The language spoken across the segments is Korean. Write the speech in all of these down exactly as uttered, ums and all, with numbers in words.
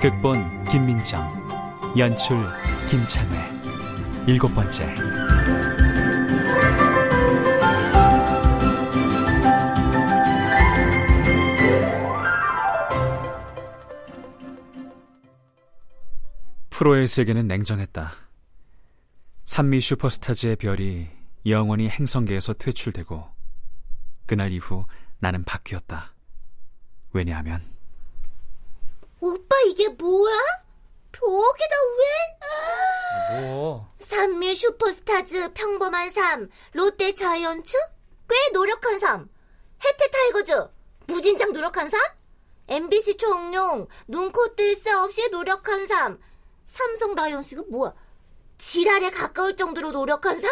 극본 김민정, 연출 김창해. 일곱 번째. 프로의 세계는 냉정했다. 삼미 슈퍼스타즈의 별이 영원히 행성계에서 퇴출되고 그날 이후 나는 바뀌었다. 왜냐하면 오빠 이게 뭐야? 벽에다 웬? 뭐? 삼미 슈퍼스타즈 평범한 삶, 롯데 자이언츠 꽤 노력한 삶, 해태 타이거즈 무진장 노력한 삶, 엠비씨 청룡 눈코 뜰 새 없이 노력한 삶, 삼성 라이온스 이거 뭐야? 지랄에 가까울 정도로 노력한 삶?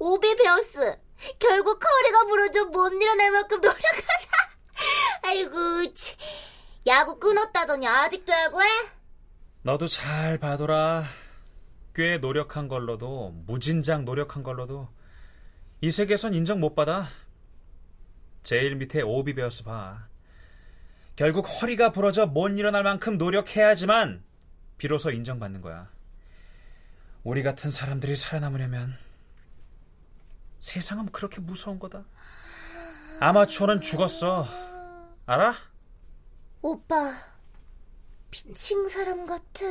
오비 베어스 결국 커리가 부러져 못 일어날 만큼 노력한 삶? 아이고 치, 야구 끊었다더니 아직도 야구해? 너도 잘 봐둬라. 꽤 노력한 걸로도 무진장 노력한 걸로도 이 세계에선 인정 못 받아. 제일 밑에 오비 베어스 봐. 결국 허리가 부러져 못 일어날 만큼 노력해야지만 비로소 인정받는 거야. 우리 같은 사람들이 살아남으려면 세상은 그렇게 무서운 거다. 아마추어는 죽었어. 알아? 오빠 미친 사람 같아.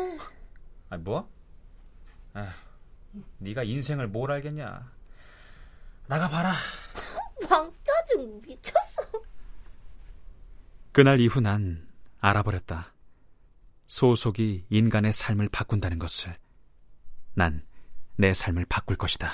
아 뭐? 아휴, 네가 인생을 뭘 알겠냐. 나가봐라. 왕짜증 미쳤어. 그날 이후 난 알아버렸다. 소속이 인간의 삶을 바꾼다는 것을. 난 내 삶을 바꿀 것이다.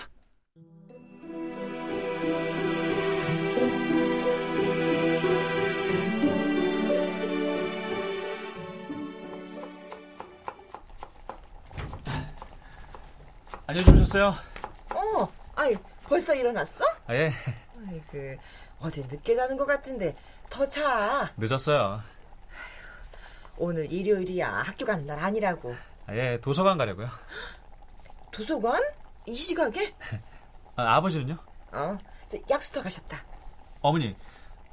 안녕하셨어요? 어, 아이 벌써 일어났어? 아, 예. 아이고, 어제 늦게 자는 것 같은데 더 자. 늦었어요. 아이고, 오늘 일요일이야. 학교 가는 날 아니라고. 아, 예, 도서관 가려고요. 도서관? 이 시각에? 아, 아버지는요? 어, 저 약수터 가셨다. 어머니,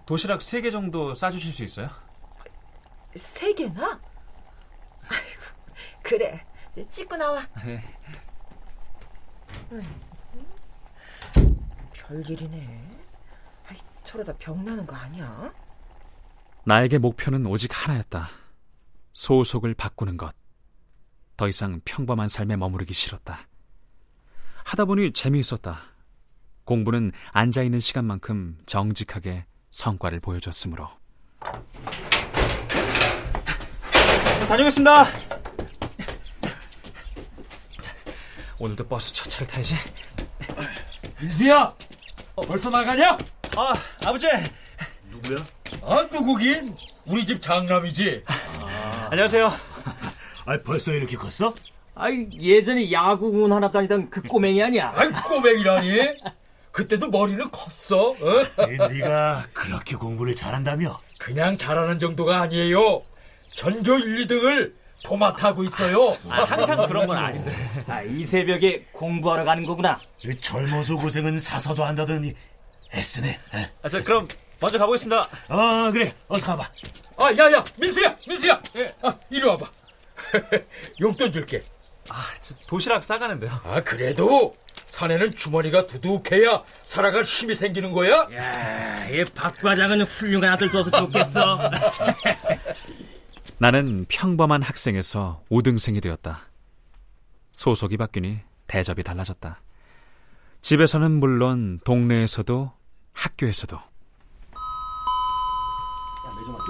도시락 세 개 정도 싸주실 수 있어요? 세 개나? 아이고, 그래. 씻고 나와. 네. 음, 별일이네. 아이, 저러다 병나는 거 아니야? 나에게 목표는 오직 하나였다. 소속을 바꾸는 것. 더 이상 평범한 삶에 머무르기 싫었다. 하다 보니 재미있었다. 공부는 앉아있는 시간만큼 정직하게 성과를 보여줬으므로. 다녀오겠습니다. 오늘도 버스 첫 차를 타야지. 민수야! 어, 벌써 나가냐? 아, 아버지! 누구야? 아, 누구긴? 우리 집 장남이지. 아. 안녕하세요. 아, 벌써 이렇게 컸어? 아이, 예전에 야구군 하나 다니던 그 꼬맹이 아니야? 아이, 꼬맹이라니? 그때도 머리는 컸어. 어? 네가 그렇게 공부를 잘한다며? 그냥 잘하는 정도가 아니에요. 전교 일, 이등을 도맡아하고 있어요. 아, 항상 그런 건 아닌데. 아, 이 새벽에 공부하러 가는 거구나. 젊어서 고생은 사서도 한다더니 애쓰네. 아, 저 그럼 먼저 가보겠습니다. 아, 그래. 어서 가봐. 아, 야야, 민수야, 민수야. 네. 아, 이리 와봐. 용돈 줄게. 아, 저 도시락 싸가는데요. 아, 그래도 사내는 주머니가 두둑해야 살아갈 힘이 생기는 거야. 야, 이 박 과장은 훌륭한 아들 줘서 좋겠어. 나는 평범한 학생에서 오등생이 되었다. 소속이 바뀌니 대접이 달라졌다. 집에서는 물론 동네에서도 학교에서도.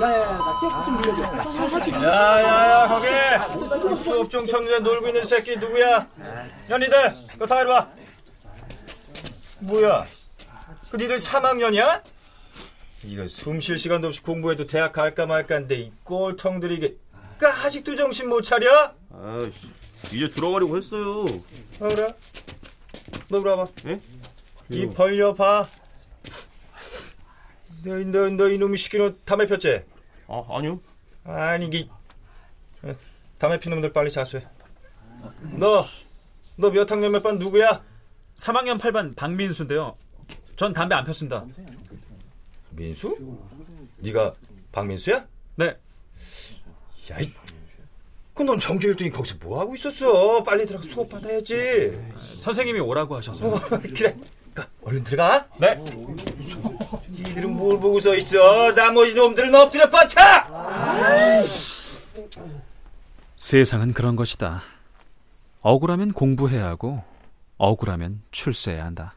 야야야, 나 책 좀 빌려줘. 야야야, 거기 수업 중 청년 놀고 있는 새끼 누구야? 연희들, 너 다 이리 와. 뭐야, 그 니들 삼 학년이야? 이거 숨 쉴 시간도 없이 공부해도 대학 갈까 말까인데 이 꼴통들이게. 그러니까 아직도 정신 못 차려? 아이씨, 이제 들어가려고 했어요. 아, 그래? 너 물어봐. 예? 입 벌려봐. 너, 너, 너 이놈이 시키는 담배 폈지? 아, 아니요. 아니, 이 담배 피는 놈들 빨리 자수해. 너, 너 몇 학년 몇 반 누구야? 삼 학년 팔 반 박민수인데요. 전 담배 안 폈습니다. 민수? 네가 박민수야? 네. 야이, 그 넌 정규 일 등이 거기서 뭐 하고 있었어? 빨리 들어가 수업 받아야지. 아, 선생님이 오라고 하셔서. 어, 그래, 가, 얼른 들어가. 네. 니들은 뭘 보고 서 있어? 나머지 놈들은 엎드려 뻗쳐. 세상은 그런 것이다. 억울하면 공부해야 하고 억울하면 출세해야 한다.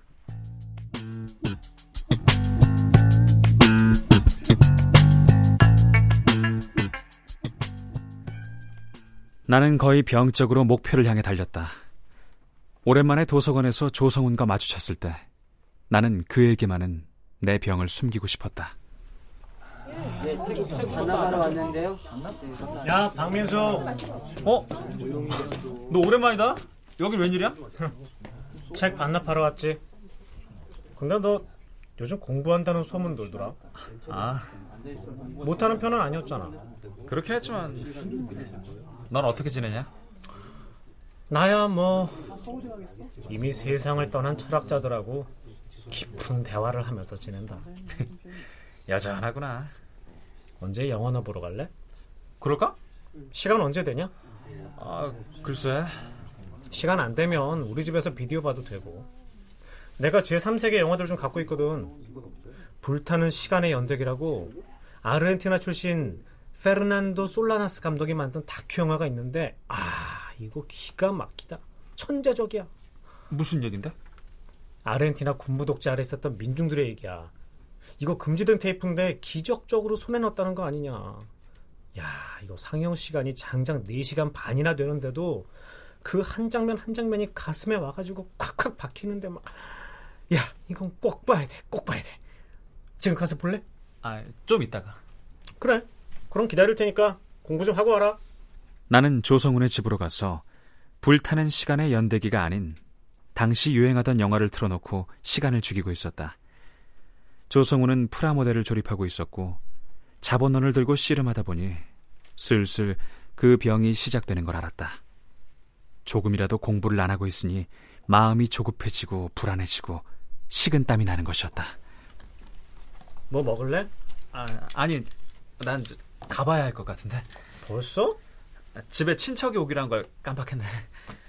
나는 거의 병적으로 목표를 향해 달렸다. 오랜만에 도서관에서 조성훈과 마주쳤을 때 나는 그에게만은 내 병을 숨기고 싶었다. 야, 박민수. 어? 너 오랜만이다? 여긴 웬일이야? 책 반납하러 왔지. 근데 너 요즘 공부한다는 소문 돌더라. 아, 못하는 편은 아니었잖아. 그렇긴 했지만 넌 어떻게 지내냐? 나야 뭐 이미 세상을 떠난 철학자들하고 깊은 대화를 하면서 지낸다. 야자하구나. 언제 영화나 보러 갈래? 그럴까? 시간 언제 되냐? 아, 글쎄. 시간 안 되면 우리 집에서 비디오 봐도 되고. 내가 제삼 세계 영화들 좀 갖고 있거든. 불타는 시간의 연대기라고 아르헨티나 출신 페르난도 솔라나스 감독이 만든 다큐 영화가 있는데, 아, 이거 기가 막히다. 천재적이야. 무슨 얘긴데? 아르헨티나 군부 독재 아래 있었던 민중들의 얘기야. 이거 금지된 테이프인데 기적적으로 손에 넣었다는 거 아니냐. 야, 이거 상영 시간이 장장 네 시간 반이나 되는데도 그 한 장면 한 장면이 가슴에 와가지고 콱콱 박히는데 막, 야, 이건 꼭 봐야 돼, 꼭 봐야 돼. 지금 가서 볼래? 아, 좀 이따가. 그래, 그럼 기다릴 테니까 공부 좀 하고 와라. 나는 조성훈의 집으로 가서 불타는 시간의 연대기가 아닌 당시 유행하던 영화를 틀어놓고 시간을 죽이고 있었다. 조성훈은 프라모델을 조립하고 있었고 자본론을 들고 씨름하다 보니 슬슬 그 병이 시작되는 걸 알았다. 조금이라도 공부를 안 하고 있으니 마음이 조급해지고 불안해지고 식은땀이 나는 것이었다. 뭐 먹을래? 아, 아니, 난 가봐야 할 것 같은데. 벌써? 집에 친척이 오기란 걸 깜빡했네.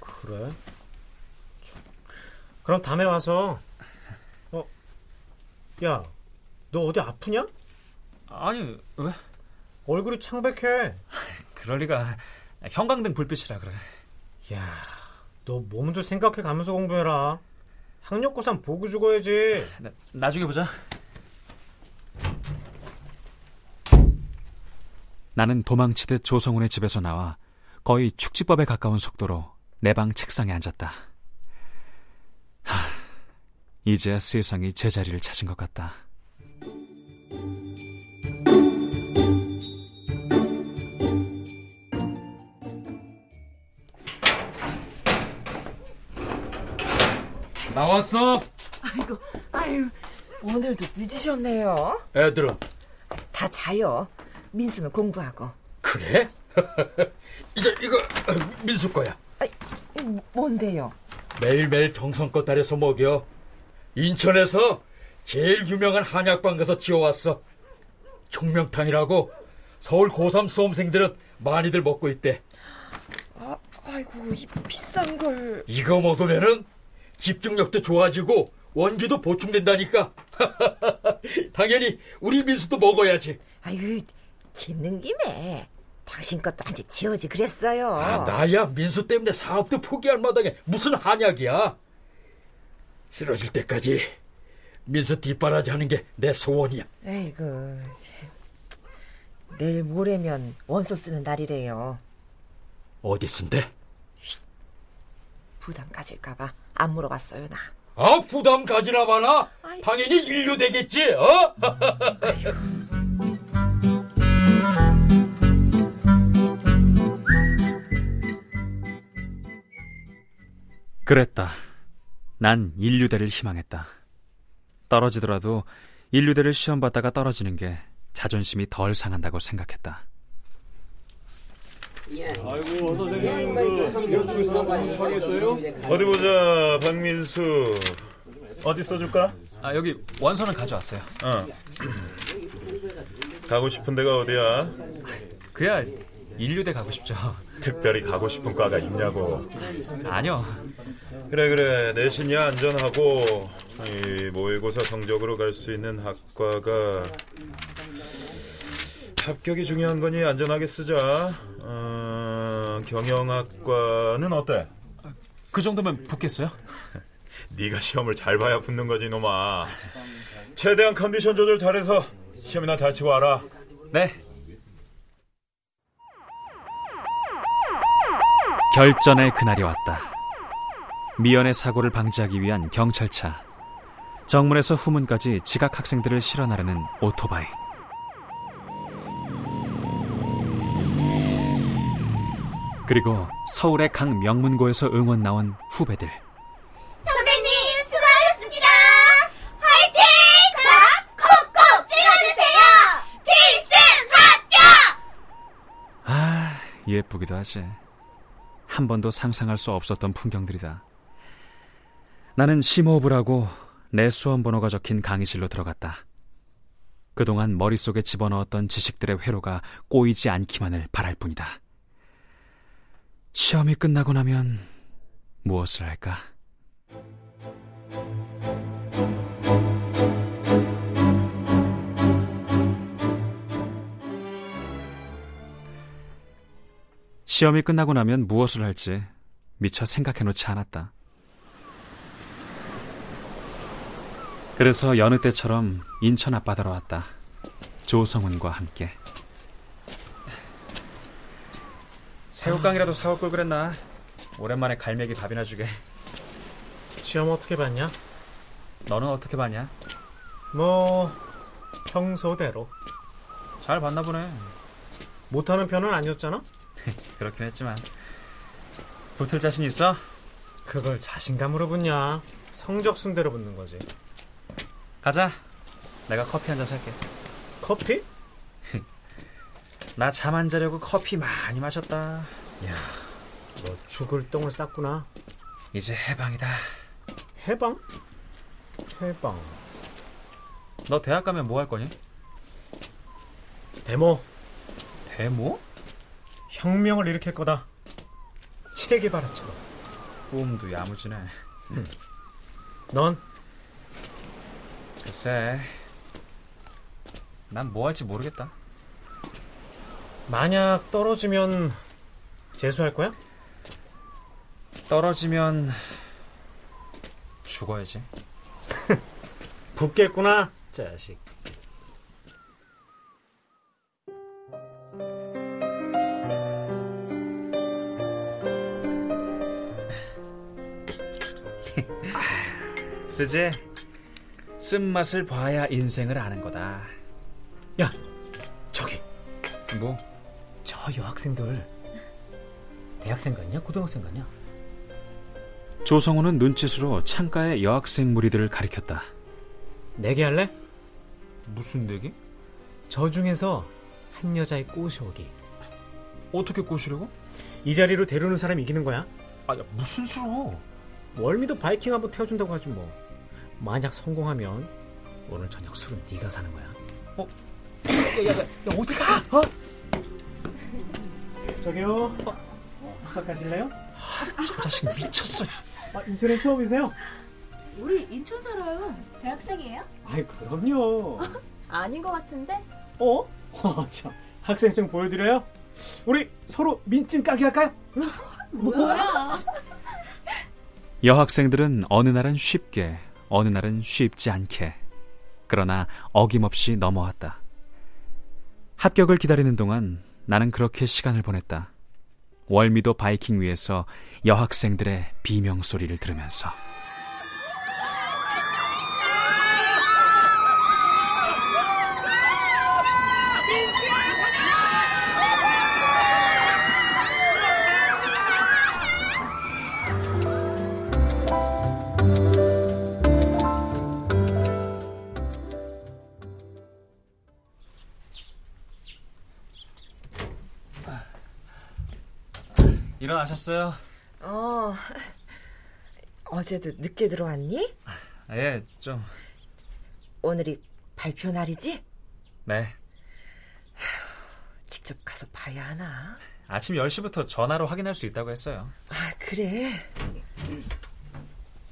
그래? 그럼 다음에 와서. 어, 야, 너 어디 아프냐? 아니, 왜? 얼굴이 창백해. 그럴 리가. 형광등 불빛이라 그래. 야, 너 몸도 생각해 가면서 공부해라. 학력고산 보고 죽어야지. 나, 나중에 보자. 나는 도망치듯 조성훈의 집에서 나와 거의 축지법에 가까운 속도로 내 방 책상에 앉았다. 하, 이제야 세상이 제자리를 찾은 것 같다. 나왔어? 아이고, 아유, 오늘도 늦으셨네요. 애들은? 다 자요. 민수는 공부하고. 그래? 이제 이거 민수 거야. 아, 뭔데요? 매일매일 정성껏 다려서 먹여. 인천에서 제일 유명한 한약방 가서 지어왔어. 총명탕이라고 서울 고삼 수험생들은 많이들 먹고 있대. 아, 아이고, 이 비싼 걸. 이거 먹으면은 집중력도 좋아지고 원기도 보충된다니까. 당연히 우리 민수도 먹어야지. 아이고, 짓는 김에 당신 것도 한 대 지어지 그랬어요. 아, 나야 민수 때문에 사업도 포기할 마당에 무슨 한약이야. 쓰러질 때까지 민수 뒷바라지 하는 게 내 소원이야. 에이구, 내일 모레면 원서 쓰는 날이래요. 어디 쓴데? 부담 가질까봐 안 물어봤어요, 나. 아, 부담 가지나 봐라. 아이고. 당연히 인류 되겠지, 어? 음, 그랬다. 난 인류대를 희망했다. 떨어지더라도 인류대를 시험받다가 떨어지는 게 자존심이 덜 상한다고 생각했다. 아이고, 어서오세요. 어디 보자, 박민수. 어디 써줄까? 아, 여기 원서는 가져왔어요. 어. 가고 싶은 데가 어디야? 그야 인류대 가고 싶죠. 특별히 가고 싶은 과가 있냐고. 아니요. 그래 그래, 내신이야 안전하고 이 모의고사 성적으로 갈 수 있는 학과가 합격이 중요한 거니 안전하게 쓰자. 어, 경영학과는 어때? 그 정도면 붙겠어요? 네가 시험을 잘 봐야 붙는 거지 이놈아. 최대한 컨디션 조절 잘해서 시험이나 잘 치고 와라. 네. 결전의 그날이 왔다. 미연의 사고를 방지하기 위한 경찰차, 정문에서 후문까지 지각 학생들을 실어 나르는 오토바이. 그리고 서울의 각 명문고에서 응원 나온 후배들. 예쁘기도 하지. 한 번도 상상할 수 없었던 풍경들이다. 나는 심호흡을 하고 내 수험 번호가 적힌 강의실로 들어갔다. 그동안 머릿속에 집어넣었던 지식들의 회로가 꼬이지 않기만을 바랄 뿐이다. 시험이 끝나고 나면 무엇을 할까? 시험이 끝나고 나면 무엇을 할지 미처 생각해놓지 않았다. 그래서 여느 때처럼 인천 앞바다로 왔다. 조성훈과 함께. 새우깡이라도 사올 걸 그랬나? 오랜만에 갈매기 밥이나 주게. 시험 어떻게 봤냐? 너는 어떻게 봤냐? 뭐 평소대로. 잘 봤나 보네. 못하는 편은 아니었잖아? 그렇긴 했지만. 붙을 자신 있어? 그걸 자신감으로 붙냐. 성적 순대로 붙는 거지. 가자. 내가 커피 한 잔 살게. 커피? 나 잠 안 자려고 커피 많이 마셨다. 이야, 너 죽을 똥을 쌌구나. 이제 해방이다. 해방? 해방. 너 대학 가면 뭐 할 거니? 데모. 데모? 혁명을 일으킬 거다. 체게바라처럼. 꿈도 야무지네. 응. 넌? 글쎄, 난 뭐 할지 모르겠다. 만약 떨어지면 재수할 거야? 떨어지면 죽어야지. 붙겠구나, 자식. 쓰지? 쓴맛을 봐야 인생을 아는 거다. 야, 저기. 뭐? 저 여학생들 대학생 같냐? 고등학생 같냐? 조성우는 눈짓으로 창가의 여학생 무리들을 가리켰다. 내기 할래? 무슨 내기? 저 중에서 한 여자의 꼬셔오기. 어떻게 꼬시려고? 이 자리로 데려오는 사람이 이기는 거야. 아, 야, 무슨 수로? 월미도 바이킹 한번 태워준다고 하지 뭐. 만약 성공하면 오늘 저녁 술은 네가 사는 거야. 어? 야, 야, 야, 야, 어디 가? 어? 저기요. 부탁하실래요? 어? 아, 저 자식 미쳤어. 아, 인천에 처음이세요? 우리 인천 살아요. 대학생이에요? 아이, 그럼요. 아닌 것 같은데? 어? 어, 참. 학생증 보여드려요? 우리 서로 민증 까기 할까요? 뭐야? 여학생들은 어느 날은 쉽게, 어느 날은 쉽지 않게, 그러나 어김없이 넘어왔다. 합격을 기다리는 동안 나는 그렇게 시간을 보냈다. 월미도 바이킹 위에서 여학생들의 비명소리를 들으면서. 일어나셨어요? 어, 어제도 늦게 들어왔니? 예, 좀. 오늘이 발표 날이지? 네. 직접 가서 봐야 하나? 아침 열 시부터 전화로 확인할 수 있다고 했어요. 아, 그래.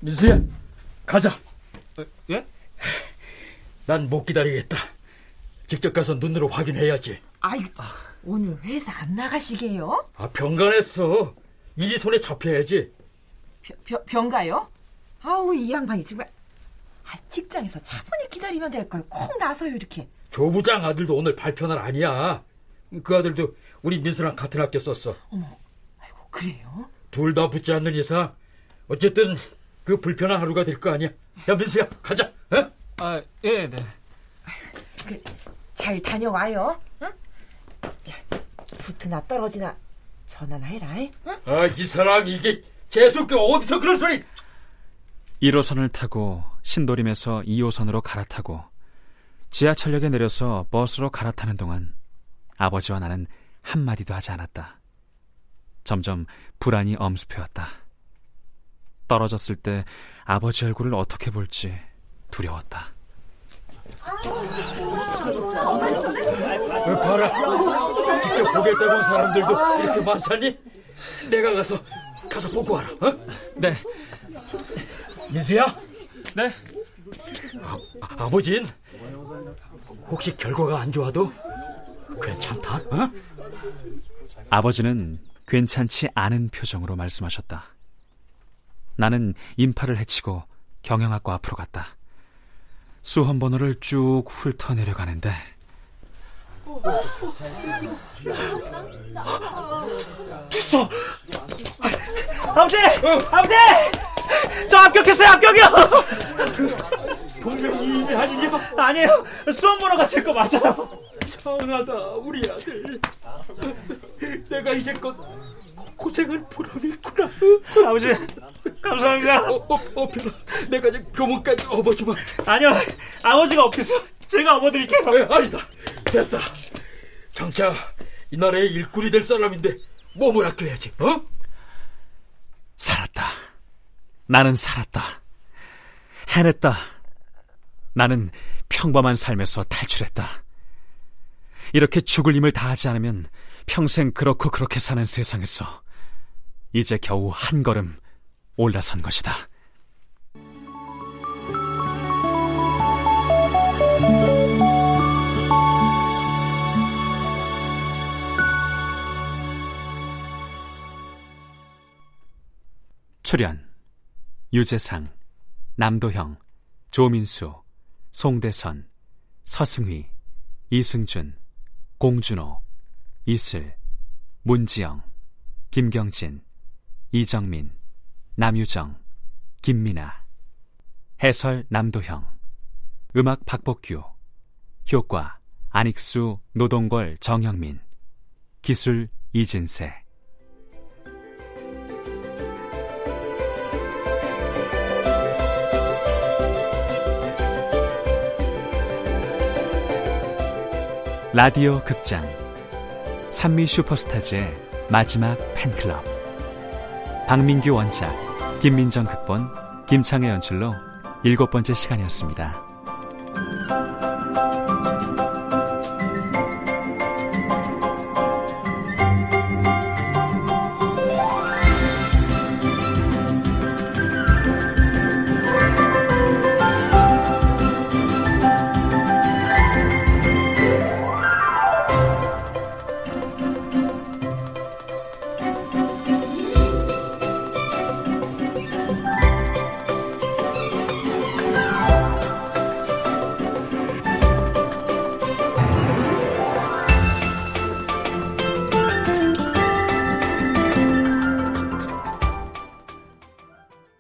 민수야, 가자. 예? 난 못 기다리겠다. 직접 가서 눈으로 확인해야지. 아이, 오늘 회사 안 나가시게요? 아, 병가냈어. 일이 손에 잡혀야지. 벼, 벼, 병가요? 아우, 이 양반이 정말. 아, 직장에서 차분히 기다리면 될 걸 콩 나서요, 이렇게. 조부장 아들도 오늘 발표날 아니야. 그 아들도 우리 민수랑 같은 학교 썼어. 어머, 아이고, 그래요? 둘 다 붙지 않는 이상 어쨌든 그 불편한 하루가 될 거 아니야. 야, 민수야, 가자. 어? 아, 예, 네. 그, 잘 다녀와요. 응? 야, 붙으나 떨어지나 전화나 해라. 응? 아, 이 사람 이게 재수없게 어디서 그런 소리. 일 호선을 타고 신도림에서 이 호선으로 갈아타고 지하철역에 내려서 버스로 갈아타는 동안 아버지와 나는 한마디도 하지 않았다. 점점 불안이 엄습해왔다. 떨어졌을 때 아버지 얼굴을 어떻게 볼지 두려웠다. 왜 봐라. 직접 보겠다고 온 사람들도 이렇게 많다니? 내가 가서 가서 보고 와라. 어? 네. 민수야? 네? 아, 아, 아버진 혹시 결과가 안 좋아도 괜찮다? 어? 아버지는 괜찮지 않은 표정으로 말씀하셨다. 나는 인파를 헤치고 경영학과 앞으로 갔다. 수험 번호를 쭉 훑어내려가는데 됐어! 아버지! 어. 아버지! 저 합격했어요! 합격이요! 분명히 이 일이 아니에요? 아니에요! 수험 번호가 제 거 맞아요! 천하다 우리 아들. 내가 이제껏 고생한 보람이 있구나. 아버지 감사합니다. 어, 어, 어, 내가 이제 교문까지 업어주마. 아니요, 아버지가 없겠어요. 제가 업어드릴게요. 아니다, 됐다. 장차 이 나라의 일꾼이 될 사람인데 몸을 아껴야지. 어? 살았다. 나는 살았다. 해냈다. 나는 평범한 삶에서 탈출했다. 이렇게 죽을 힘을 다하지 않으면 평생 그렇고 그렇게 사는 세상에서 이제 겨우 한 걸음 올라선 것이다. 출연 유재상, 남도형, 조민수, 송대선, 서승휘, 이승준, 공준호, 이슬, 문지영, 김경진, 이정민, 남유정, 김민아. 해설 남도형. 음악 박복규. 효과 안익수, 노동걸, 정형민. 기술 이진세. 라디오 극장 삼미 슈퍼스타즈의 마지막 팬클럽. 박민규 원작, 김민정 극본, 김창해 연출로 일곱 번째 시간이었습니다.